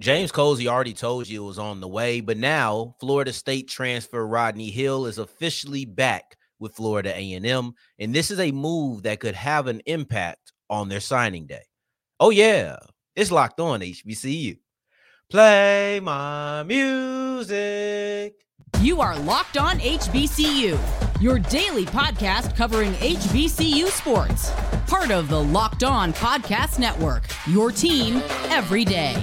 James Colzie already told you it was on the way, but now Florida State transfer Rodney Hill is officially back with Florida A&M, and this is a move that could have an impact on their signing day. Oh yeah, it's Locked On HBCU. Play my music. You are Locked On HBCU, your daily podcast covering HBCU sports. Part of the Locked On Podcast Network, your team every day.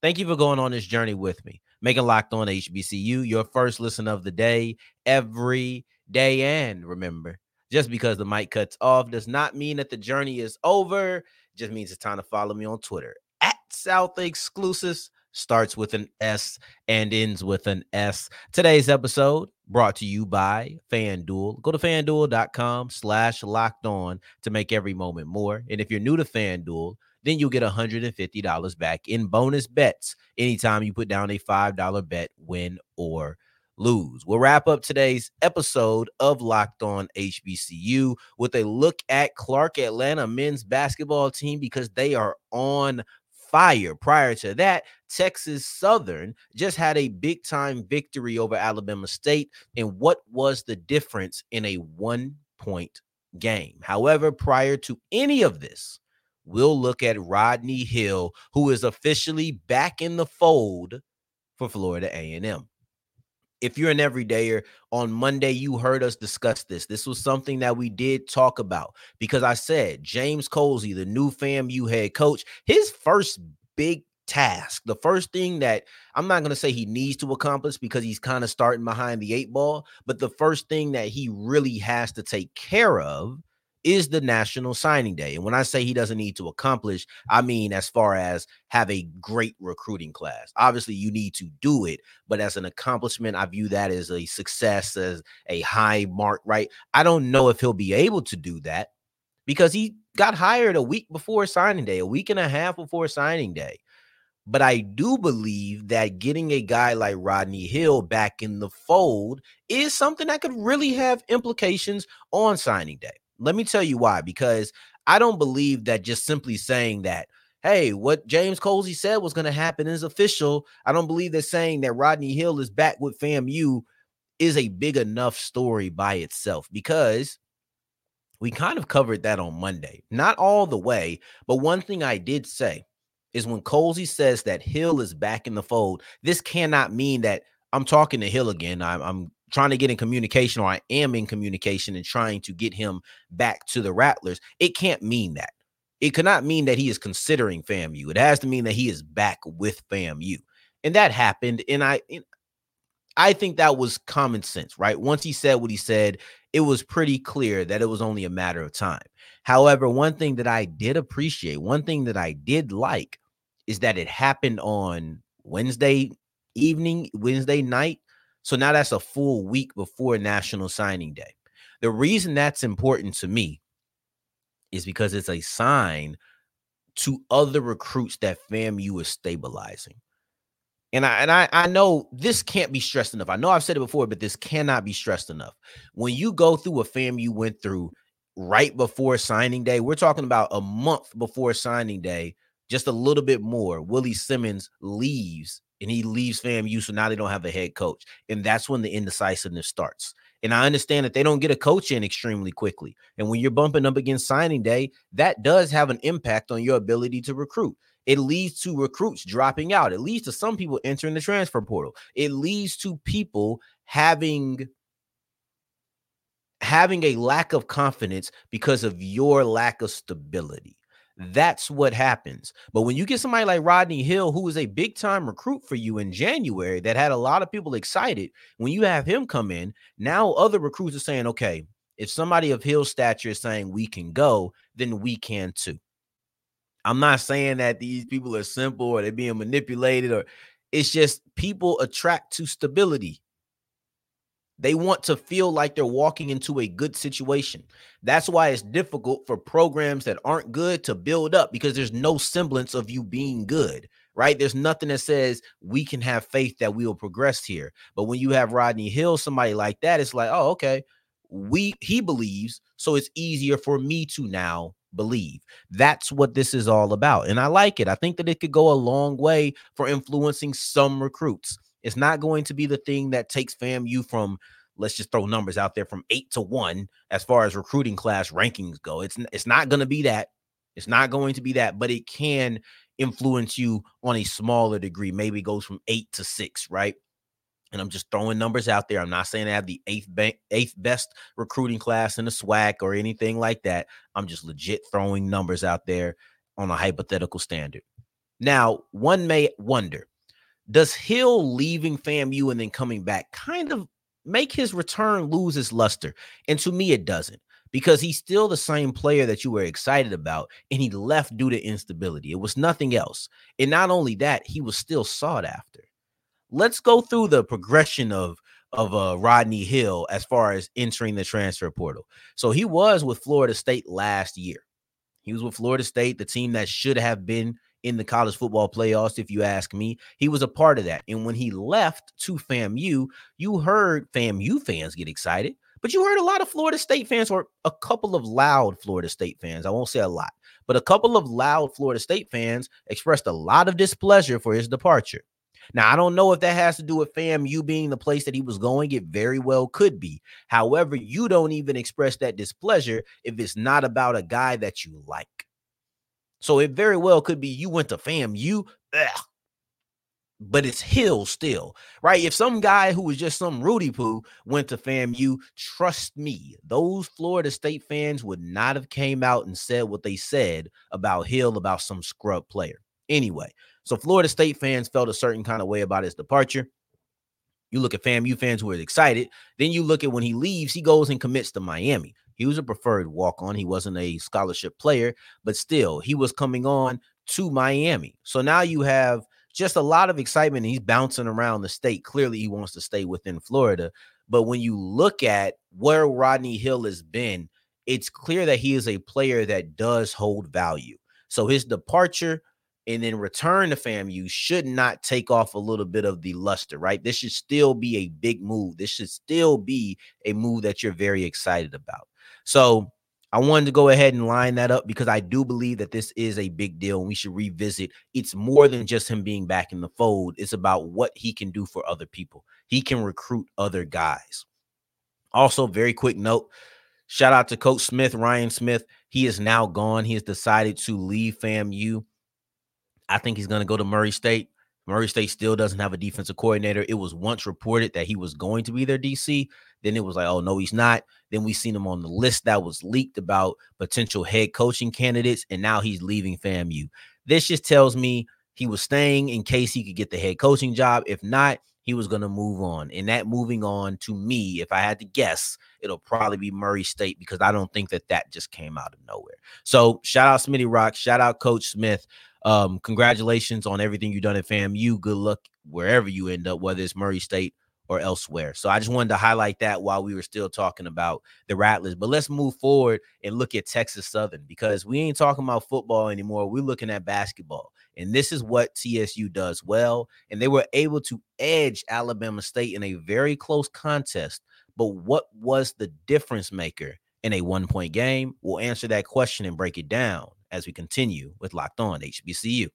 Thank you for going on this journey with me, making Locked On HBCU your first listen of the day, every day. And remember, just because the mic cuts off does not mean that the journey is over. It just means it's time to follow me on Twitter at South Exclusives, starts with an S and ends with an S. Today's episode brought to you by FanDuel. Go to FanDuel.com/LockedOn to make every moment more. And if you're new to FanDuel, then you'll get $150 back in bonus bets anytime you put down a $5 bet, win or lose. We'll wrap up today's episode of Locked On HBCU with a look at Clark Atlanta men's basketball team because they are on fire. Prior to that, Texas Southern just had a big-time victory over Alabama State. And what was the difference in a one-point game? However, prior to any of this, we'll look at Rodney Hill, who is officially back in the fold for Florida A&M. If you're an everydayer, on Monday you heard us discuss this. This was something that we did talk about because I said James Colzie, the new FAMU head coach, his first big task, the first thing that I'm not going to say he needs to accomplish because he's kind of starting behind the eight ball, but the first thing that he really has to take care of is the National Signing Day. And when I say he doesn't need to accomplish, I mean as far as have a great recruiting class. Obviously, you need to do it, but as an accomplishment, I view that as a success, as a high mark, right? I don't know if he'll be able to do that because he got hired a week before signing day, a week and a half before signing day. But I do believe that getting a guy like Rodney Hill back in the fold is something that could really have implications on signing day. Let me tell you why, because I don't believe that just simply saying that, hey, what James Colzie said was going to happen is official. I don't believe that saying that Rodney Hill is back with FAMU is a big enough story by itself, because we kind of covered that on Monday. Not all the way, but one thing I did say is when Colzie says that Hill is back in the fold, this cannot mean that I'm talking to Hill again. I'm trying to get in communication, or I am in communication and trying to get him back to the Rattlers. It can't mean that. It cannot mean that he is considering FAMU. It has to mean that he is back with FAMU. And that happened. And I think that was common sense, right? Once he said what he said, it was pretty clear that it was only a matter of time. However, one thing that I did appreciate, one thing that I did like, is that it happened on Wednesday evening, Wednesday night. So now that's a full week before National Signing Day. The reason that's important to me is because it's a sign to other recruits that FAMU is stabilizing. And I know this can't be stressed enough. I know I've said it before, but this cannot be stressed enough. When you go through what FAMU went through right before signing day, we're talking about a month before signing day, just a little bit more, Willie Simmons leaves. And he leaves FAMU, so now they don't have a head coach. And that's when the indecisiveness starts. And I understand that they don't get a coach in extremely quickly. And when you're bumping up against signing day, that does have an impact on your ability to recruit. It leads to recruits dropping out. It leads to some people entering the transfer portal. It leads to people having a lack of confidence because of your lack of stability. That's what happens. But when you get somebody like Rodney Hill, who was a big time recruit for you in January that had a lot of people excited, when you have him come in, now other recruits are saying, okay, if somebody of Hill's stature is saying we can go, then we can too. I'm not saying that these people are simple or they're being manipulated, or it's just people attract to stability. They want to feel like they're walking into a good situation. That's why it's difficult for programs that aren't good to build up, because there's no semblance of you being good, right? There's nothing that says we can have faith that we will progress here. But when you have Rodney Hill, somebody like that, it's like, oh, okay, he believes, so it's easier for me to now believe. That's what this is all about. And I like it. I think that it could go a long way for influencing some recruits. It's not going to be the thing that takes FAMU from, let's just throw numbers out there, from 8 to 1 as far as recruiting class rankings go. It's not going to be that. It's not going to be that, but it can influence you on a smaller degree. Maybe it goes from 8 to 6, right? And I'm just throwing numbers out there. I'm not saying I have the eighth best recruiting class in the SWAC or anything like that. I'm just legit throwing numbers out there on a hypothetical standard. Now, one may wonder, does Hill leaving FAMU and then coming back kind of make his return lose its luster? And to me, it doesn't, because he's still the same player that you were excited about, and he left due to instability. It was nothing else. And not only that, he was still sought after. Let's go through the progression of Rodney Hill as far as entering the transfer portal. So he was with Florida State last year. He was with Florida State, the team that should have been in the college football playoffs, if you ask me. He was a part of that. And when he left to FAMU, you heard FAMU fans get excited, but you heard a lot of Florida State fans, or a couple of loud Florida State fans. I won't say a lot, but a couple of loud Florida State fans expressed a lot of displeasure for his departure. Now, I don't know if that has to do with FAMU being the place that he was going. It very well could be. However, you don't even express that displeasure if it's not about a guy that you like. So it very well could be you went to FAMU, but it's Hill still, right? If some guy who was just some Rudy Poo went to FAMU, trust me, those Florida State fans would not have came out and said what they said about Hill, about some scrub player. Anyway, so Florida State fans felt a certain kind of way about his departure. You look at FAMU fans who are excited. Then you look at when he leaves, he goes and commits to Miami. He was a preferred walk-on. He wasn't a scholarship player, but still, he was coming on to Miami. So now you have just a lot of excitement. He's bouncing around the state. Clearly, he wants to stay within Florida. But when you look at where Rodney Hill has been, it's clear that he is a player that does hold value. So his departure and then return to FAMU should not take off a little bit of the luster, right? This should still be a big move. This should still be a move that you're very excited about. So I wanted to go ahead and line that up, because I do believe that this is a big deal and we should revisit. It's more than just him being back in the fold. It's about what he can do for other people. He can recruit other guys. Also, very quick note, shout out to Coach Smith, Ryan Smith. He is now gone. He has decided to leave FAMU. I think he's going to go to Murray State. Murray State still doesn't have a defensive coordinator. It was once reported that he was going to be their DC. Then it was like, oh, no, he's not. Then we seen him on the list that was leaked about potential head coaching candidates, and now he's leaving FAMU. This just tells me he was staying in case he could get the head coaching job. If not, he was going to move on. And that moving on, to me, if I had to guess, it'll probably be Murray State, because I don't think that that just came out of nowhere. So shout out Smitty Rock. Shout out Coach Smith. Congratulations on everything you've done at FAMU. Good luck wherever you end up, whether it's Murray State or elsewhere. So I just wanted to highlight that while we were still talking about the Rattlers. But let's move forward and look at Texas Southern, because we ain't talking about football anymore. We're looking at basketball. And this is what TSU does well. And they were able to edge Alabama State in a very close contest. But what was the difference maker in a one-point game? We'll answer that question and break it down as we continue with Locked On HBCU.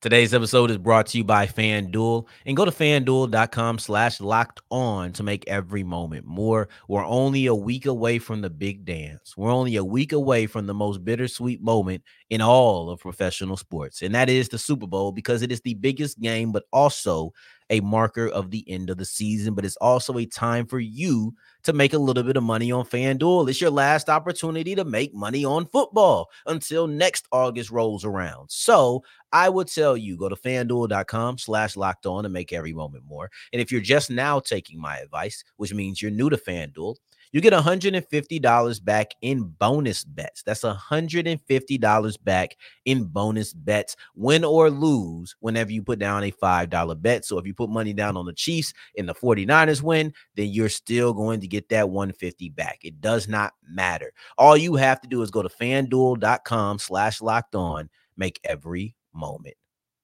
Today's episode is brought to you by FanDuel. And go to FanDuel.com/LockedOn to make every moment more. We're only a week away from the big dance. We're only a week away from the most bittersweet moment in all of professional sports. And that is the Super Bowl, because it is the biggest game, but also a marker of the end of the season, but it's also a time for you to make a little bit of money on FanDuel. It's your last opportunity to make money on football until next August rolls around. So I would tell you, go to FanDuel.com/lockedon and make every moment more. And if you're just now taking my advice, which means you're new to FanDuel, you get $150 back in bonus bets. That's $150 back in bonus bets, win or lose, whenever you put down a $5 bet. So if you put money down on the Chiefs and the 49ers win, then you're still going to get that $150 back. It does not matter. All you have to do is go to FanDuel.com/lockedon. Make every moment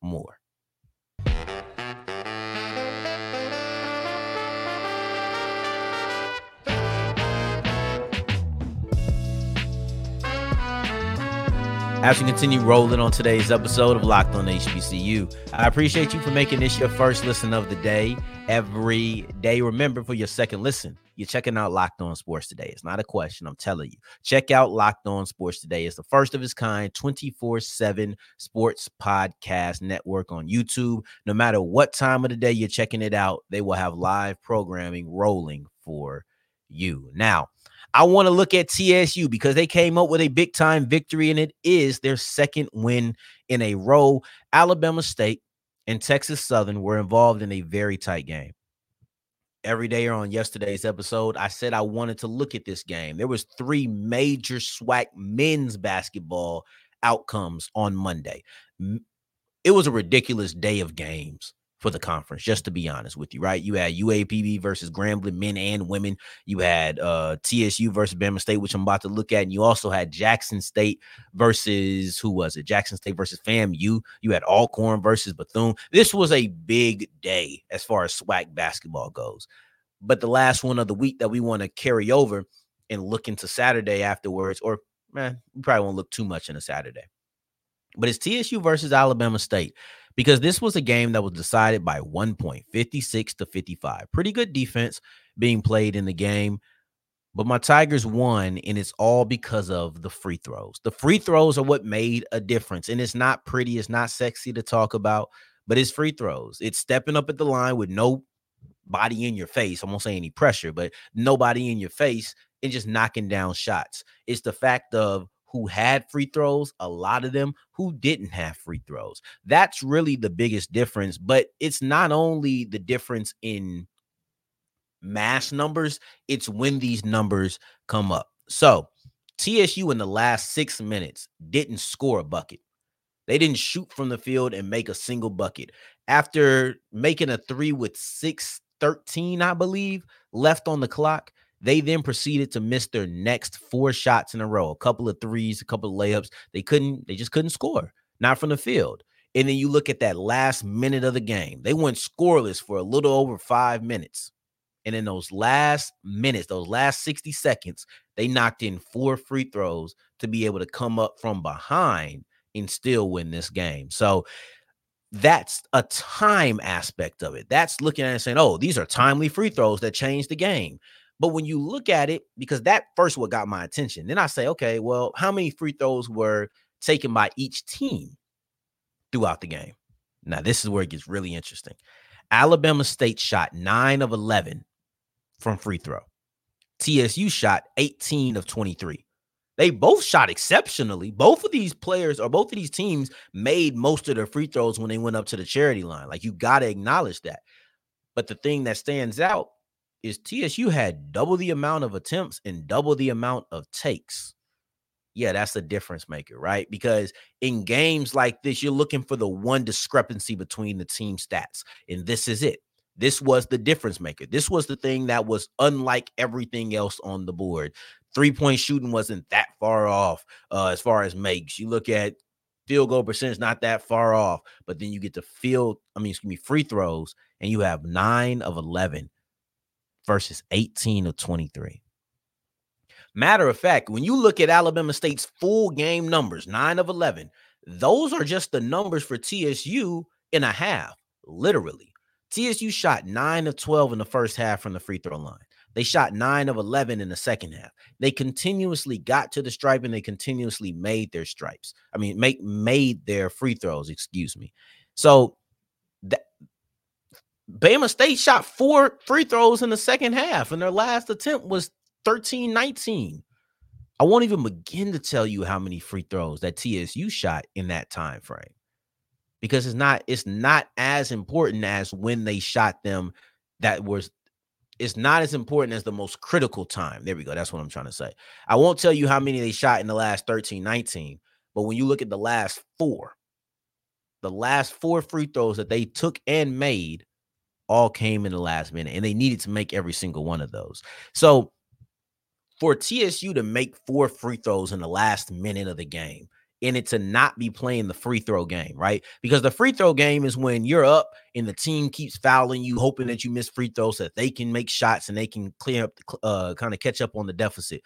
more. As we continue rolling on today's episode of Locked on HBCU, I appreciate you for making this your first listen of the day every day. Remember, for your second listen, you're checking out Locked on Sports Today. It's not a question, I'm telling you. Check out Locked on Sports Today. It's the first of its kind 24/7 sports podcast network on YouTube. No matter what time of the day you're checking it out, they will have live programming rolling for you. Now, I want to look at TSU because they came up with a big time victory, and it is their second win in a row. Alabama State and Texas Southern were involved in a very tight game. Every day on yesterday's episode, I said I wanted to look at this game. There was three major SWAC men's basketball outcomes on Monday. It was a ridiculous day of games for the conference, just to be honest with you, right? You had UAPB versus Grambling, men and women. You had TSU versus Bama State, which I'm about to look at. And you also had Jackson State versus, who was it? Jackson State versus FAMU. You had Alcorn versus Bethune. This was a big day as far as SWAC basketball goes. But the last one of the week that we want to carry over and look into Saturday afterwards, or man, we probably won't look too much into Saturday. But it's TSU versus Alabama State, because this was a game that was decided by 1 point, 56 to 55. Pretty good defense being played in the game, but my Tigers won, and it's all because of the free throws. The free throws are what made a difference, and it's not pretty, it's not sexy to talk about, but it's free throws. It's stepping up at the line with nobody in your face. I won't say any pressure, but nobody in your face, and just knocking down shots. It's the fact of who had free throws, a lot of them who didn't have free throws. That's really the biggest difference, but it's not only the difference in mass numbers, it's when these numbers come up. So TSU in the last 6 minutes didn't score a bucket. They didn't shoot from the field and make a single bucket. After making a three with 6:13, I believe, left on the clock, they then proceeded to miss their next four shots in a row, a couple of threes, a couple of layups. They just couldn't score, not from the field. And then you look at that last minute of the game. They went scoreless for a little over 5 minutes. And in those last minutes, those last 60 seconds, they knocked in four free throws to be able to come up from behind and still win this game. So that's a time aspect of it. That's looking at it and saying, oh, these are timely free throws that changed the game. But when you look at it, because that first what got my attention, then I say, okay, well, how many free throws were taken by each team throughout the game? Now, this is where it gets really interesting. Alabama State shot 9 of 11 from free throw. TSU shot 18 of 23. They both shot exceptionally. Both of these players, or both of these teams, made most of their free throws when they went up to the charity line. Like, you got to acknowledge that. But the thing that stands out is TSU had double the amount of attempts and double the amount of takes. Yeah, that's a difference maker, right? Because in games like this, you're looking for the one discrepancy between the team stats, and this is it. This was the difference maker. This was the thing that was unlike everything else on the board. Three-point shooting wasn't that far off as far as makes. You look at field goal percentage, not that far off, but then you get to free throws, and you have 9 of 11. Versus 18 of 23. Matter of fact, when you look at Alabama State's full game numbers, 9 of 11, those are just the numbers for TSU in a half, literally. TSU shot 9 of 12 in the first half from the free throw line. They shot 9 of 11 in the second half. They continuously got to the stripe, and they continuously made their stripes. I mean, made their free throws, excuse me. So Bama State shot 4 free throws in the second half, and their last attempt was 13-19. I won't even begin to tell you how many free throws that TSU shot in that time frame, because it's not as important as when they shot them. It's not as important as the most critical time. There we go. That's what I'm trying to say. I won't tell you how many they shot in the last 13-19, but when you look at the last four free throws that they took and made all came in the last minute, and they needed to make every single one of those. So for TSU to make 4 free throws in the last minute of the game, and it to not be playing the free throw game, right? Because the free throw game is when you're up and the team keeps fouling you, hoping that you miss free throws so that they can make shots and they can clear up, kind of catch up on the deficit.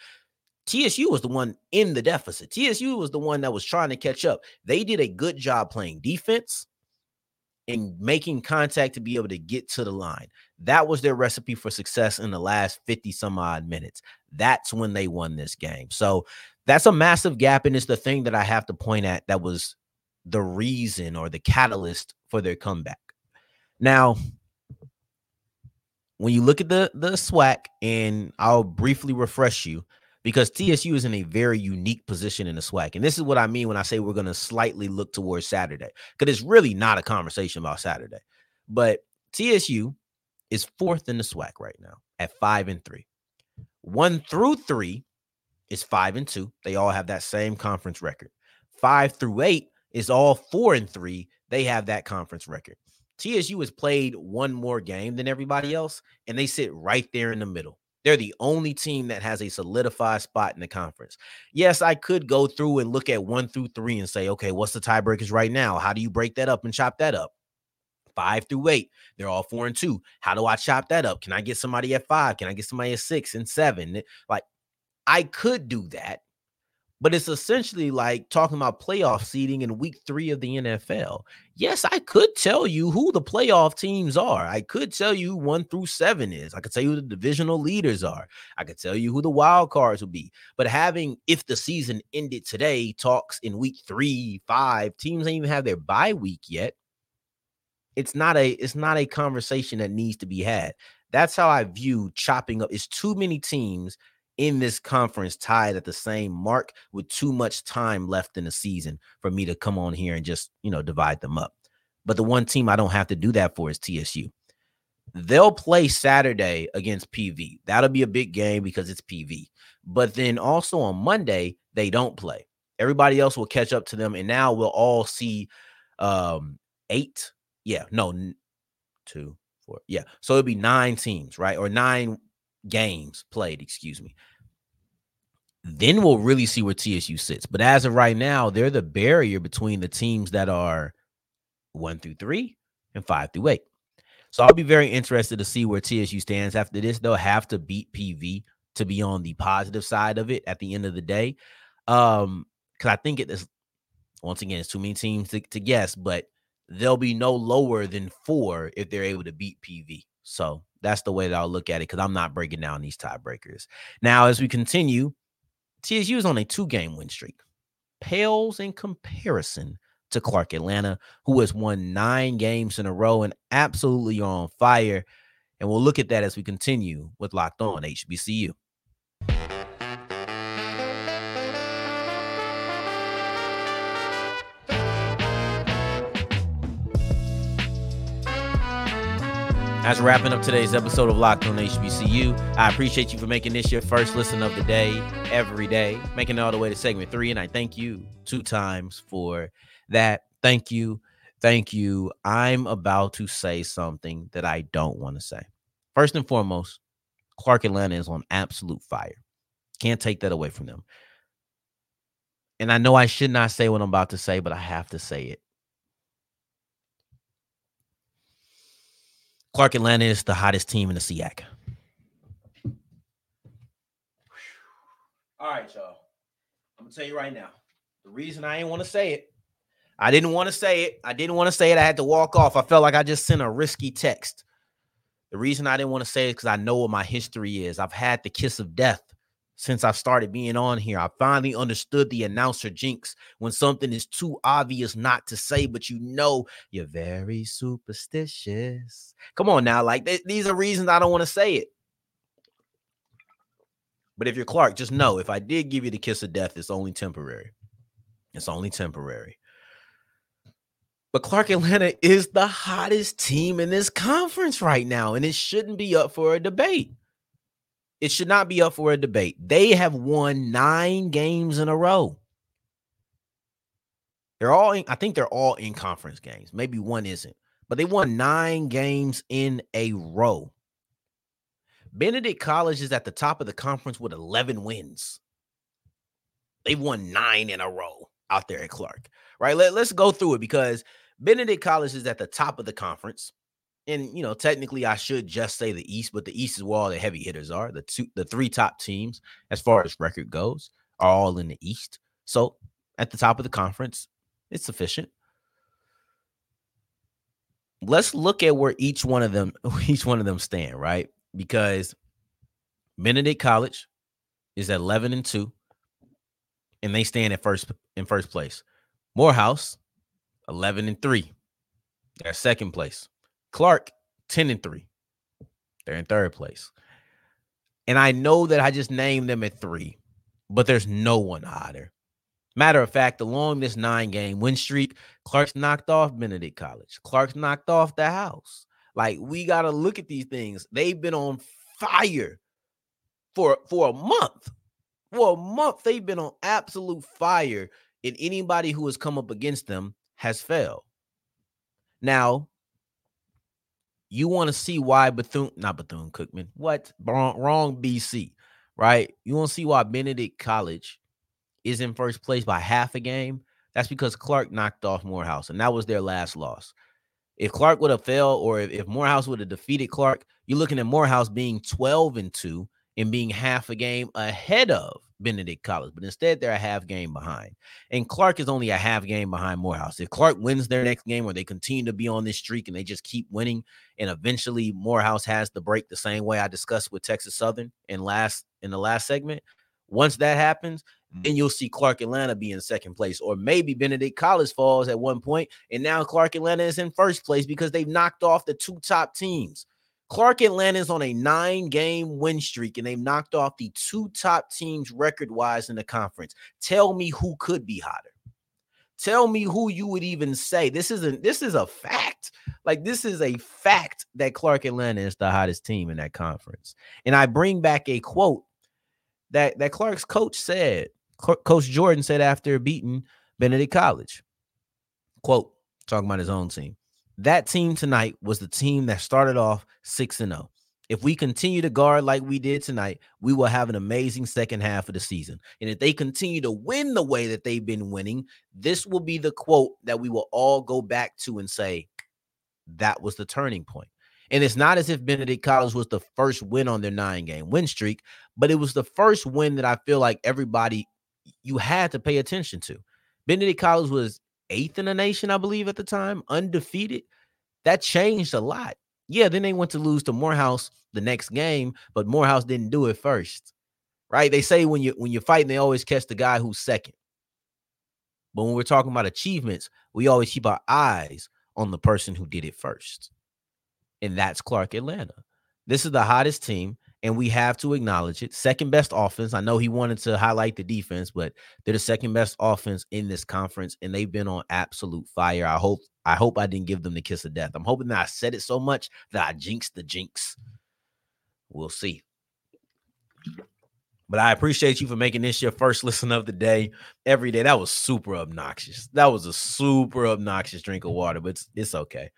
TSU was the one in the deficit. TSU was the one that was trying to catch up. They did a good job playing defense and making contact to be able to get to the line. That was their recipe for success in the last 50 some odd minutes. That's when they won this game. So that's a massive gap, and it's the thing that I have to point at that was the reason or the catalyst for their comeback. Now, when you look at the SWAC, and I'll briefly refresh you, because TSU is in a very unique position in the SWAC. And this is what I mean when I say we're going to slightly look towards Saturday, because it's really not a conversation about Saturday. But TSU is 4th in the SWAC right now at 5-3. 1 through 3 is 5-2. They all have that same conference record. 5 through 8 is all 4-3. They have that conference record. TSU has played one more game than everybody else, and they sit right there in the middle. They're the only team that has a solidified spot in the conference. Yes, I could go through and look at 1 through 3 and say, okay, what's the tiebreakers right now? How do you break that up and chop that up? 5 through 8, they're all 4-2. How do I chop that up? Can I get somebody at 5? Can I get somebody at 6 and 7? Like, I could do that, but it's essentially like talking about playoff seeding in week 3 of the NFL. Yes, I could tell you who the playoff teams are. I could tell you who 1 through 7 is. I could tell you who the divisional leaders are. I could tell you who the wild cards will be. But having, if the season ended today, talks in week 3, 5, teams ain't even have their bye week yet. It's not a conversation that needs to be had. That's how I view chopping up. It's too many teams in this conference tied at the same mark with too much time left in the season for me to come on here and just, divide them up. But the one team I don't have to do that for is TSU. They'll play Saturday against PV. That'll be a big game because it's PV. But then also on Monday, they don't play. Everybody else will catch up to them. And now we'll all see 2, 4. Yeah. So it'll be 9 teams, right? Or 9 games played, excuse me. Then we'll really see where TSU sits. But as of right now, they're the barrier between the teams that are 1 through 3 and 5 through 8. So I'll be very interested to see where TSU stands after this. They'll have to beat PV to be on the positive side of it at the end of the day. Because I think it is, once again, it's too many teams to guess, but they'll be no lower than 4 if they're able to beat PV. So that's the way that I'll look at it, because I'm not breaking down these tiebreakers. Now, as we continue, TSU is on a 2-game win streak. Pales in comparison to Clark Atlanta, who has won 9 games in a row and absolutely are on fire. And we'll look at that as we continue with Locked On HBCU. That's wrapping up today's episode of Locked On HBCU. I appreciate you for making this your first listen of the day, every day, making it all the way to segment 3. And I thank you 2 times for that. Thank you. Thank you. I'm about to say something that I don't want to say. First and foremost, Clark Atlanta is on absolute fire. Can't take that away from them. And I know I should not say what I'm about to say, but I have to say it. Clark Atlanta is the hottest team in the SIAC. All right, y'all. I'm going to tell you right now. The reason I didn't want to say it. I had to walk off. I felt like I just sent a risky text. The reason I didn't want to say it is because I know what my history is. I've had the kiss of death since I started being on here. I finally understood the announcer jinx when something is too obvious not to say, but you know you're very superstitious. Come on now. Like, these are reasons I don't want to say it. But if you're Clark, just know if I did give you the kiss of death, it's only temporary. It's only temporary. But Clark Atlanta is the hottest team in this conference right now, and it shouldn't be up for a debate. It should not be up for a debate. They have won 9 games in a row. They're all in, I think they're all in conference games. Maybe one isn't, but they won 9 games in a row. Benedict College is at the top of the conference with 11 wins. They've won 9 in a row out there at Clark, right? Let's go through it, because Benedict College is at the top of the conference. And, you know, technically I should just say the East, but the East is where all the heavy hitters are. The three top teams, as far as record goes, are all in the East. So at the top of the conference, it's sufficient. Let's look at where each one of them stand, right? Because Benedict College is at 11-2, and they stand at first place. Morehouse, 11-3. They're second place. Clark, 10-3. They're in third place. And I know that I just named them at 3, but there's no one hotter. Matter of fact, along this 9-game win streak, Clark's knocked off Benedict College. Clark's knocked off the house. Like, we got to look at these things. They've been on fire for a month. For a month, they've been on absolute fire, and anybody who has come up against them has failed. Now, you want to see why Bethune-Cookman. What? Wrong BC, right? You want to see why Benedict College is in first place by half a game? That's because Clark knocked off Morehouse, and that was their last loss. If Clark would have failed, or if Morehouse would have defeated Clark, you're looking at Morehouse being 12-2 and being half a game ahead of Benedict College. But instead, they're a half game behind. And Clark is only a half game behind Morehouse. If Clark wins their next game, or they continue to be on this streak and they just keep winning, and eventually Morehouse has the break the same way I discussed with Texas Southern in the last segment, once that happens, then you'll see Clark Atlanta be in second place. Or maybe Benedict College falls at one point, and now Clark Atlanta is in first place because they've knocked off the 2 top teams. Clark Atlanta is on a 9-game win streak, and they've knocked off the 2 top teams record-wise in the conference. Tell me who could be hotter. Tell me who you would even say. This is a fact. Like, this is a fact that Clark Atlanta is the hottest team in that conference. And I bring back a quote that Clark's coach said. Coach Jordan said after beating Benedict College, quote, talking about his own team, "That team tonight was the team that started off 6-0. If we continue to guard like we did tonight, we will have an amazing second half of the season. And if they continue to win the way that they've been winning, this will be the quote that we will all go back to and say, that was the turning point." And it's not as if Benedict College was the first win on their 9-game win streak, but it was the first win that I feel like everybody, you had to pay attention to. Benedict College was 8th in the nation, I believe, at the time, undefeated. That changed a lot. Yeah, then they went to lose to Morehouse the next game, but Morehouse didn't do it first, right? They say when you're fighting, they always catch the guy who's second. But when we're talking about achievements, we always keep our eyes on the person who did it first, and that's Clark Atlanta. This is the hottest team, and we have to acknowledge it. Second best offense. I know he wanted to highlight the defense, but they're the second best offense in this conference, and they've been on absolute fire. I hope I didn't give them the kiss of death. I'm hoping that I said it so much that I jinxed the jinx. We'll see. But I appreciate you for making this your first listen of the day every day. That was super obnoxious. That was a super obnoxious drink of water, but it's okay.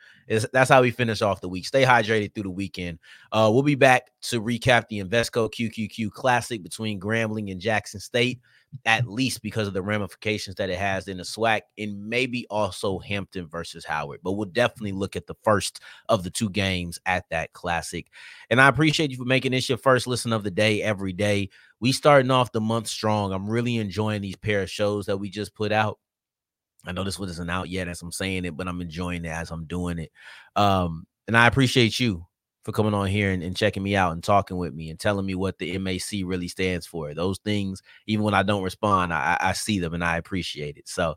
That's how we finish off the week. Stay hydrated through the weekend. We'll be back to recap the Invesco QQQ Classic between Grambling and Jackson State, at least because of the ramifications that it has in the SWAC, and maybe also Hampton versus Howard. But we'll definitely look at the first of the 2 games at that Classic. And I appreciate you for making this your first listen of the day every day. We starting off the month strong. I'm really enjoying these pair of shows that we just put out. I know this one isn't out yet as I'm saying it, but I'm enjoying it as I'm doing it. And I appreciate you for coming on here and checking me out and talking with me and telling me what the MAC really stands for. Those things, even when I don't respond, I see them and I appreciate it. So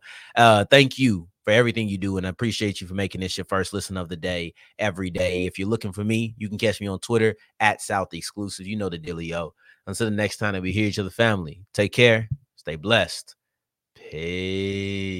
thank you for everything you do, and I appreciate you for making this your first listen of the day every day. If you're looking for me, you can catch me on Twitter at South Exclusive. You know the dealio. Until the next time that we hear each other, family, take care, stay blessed. Peace.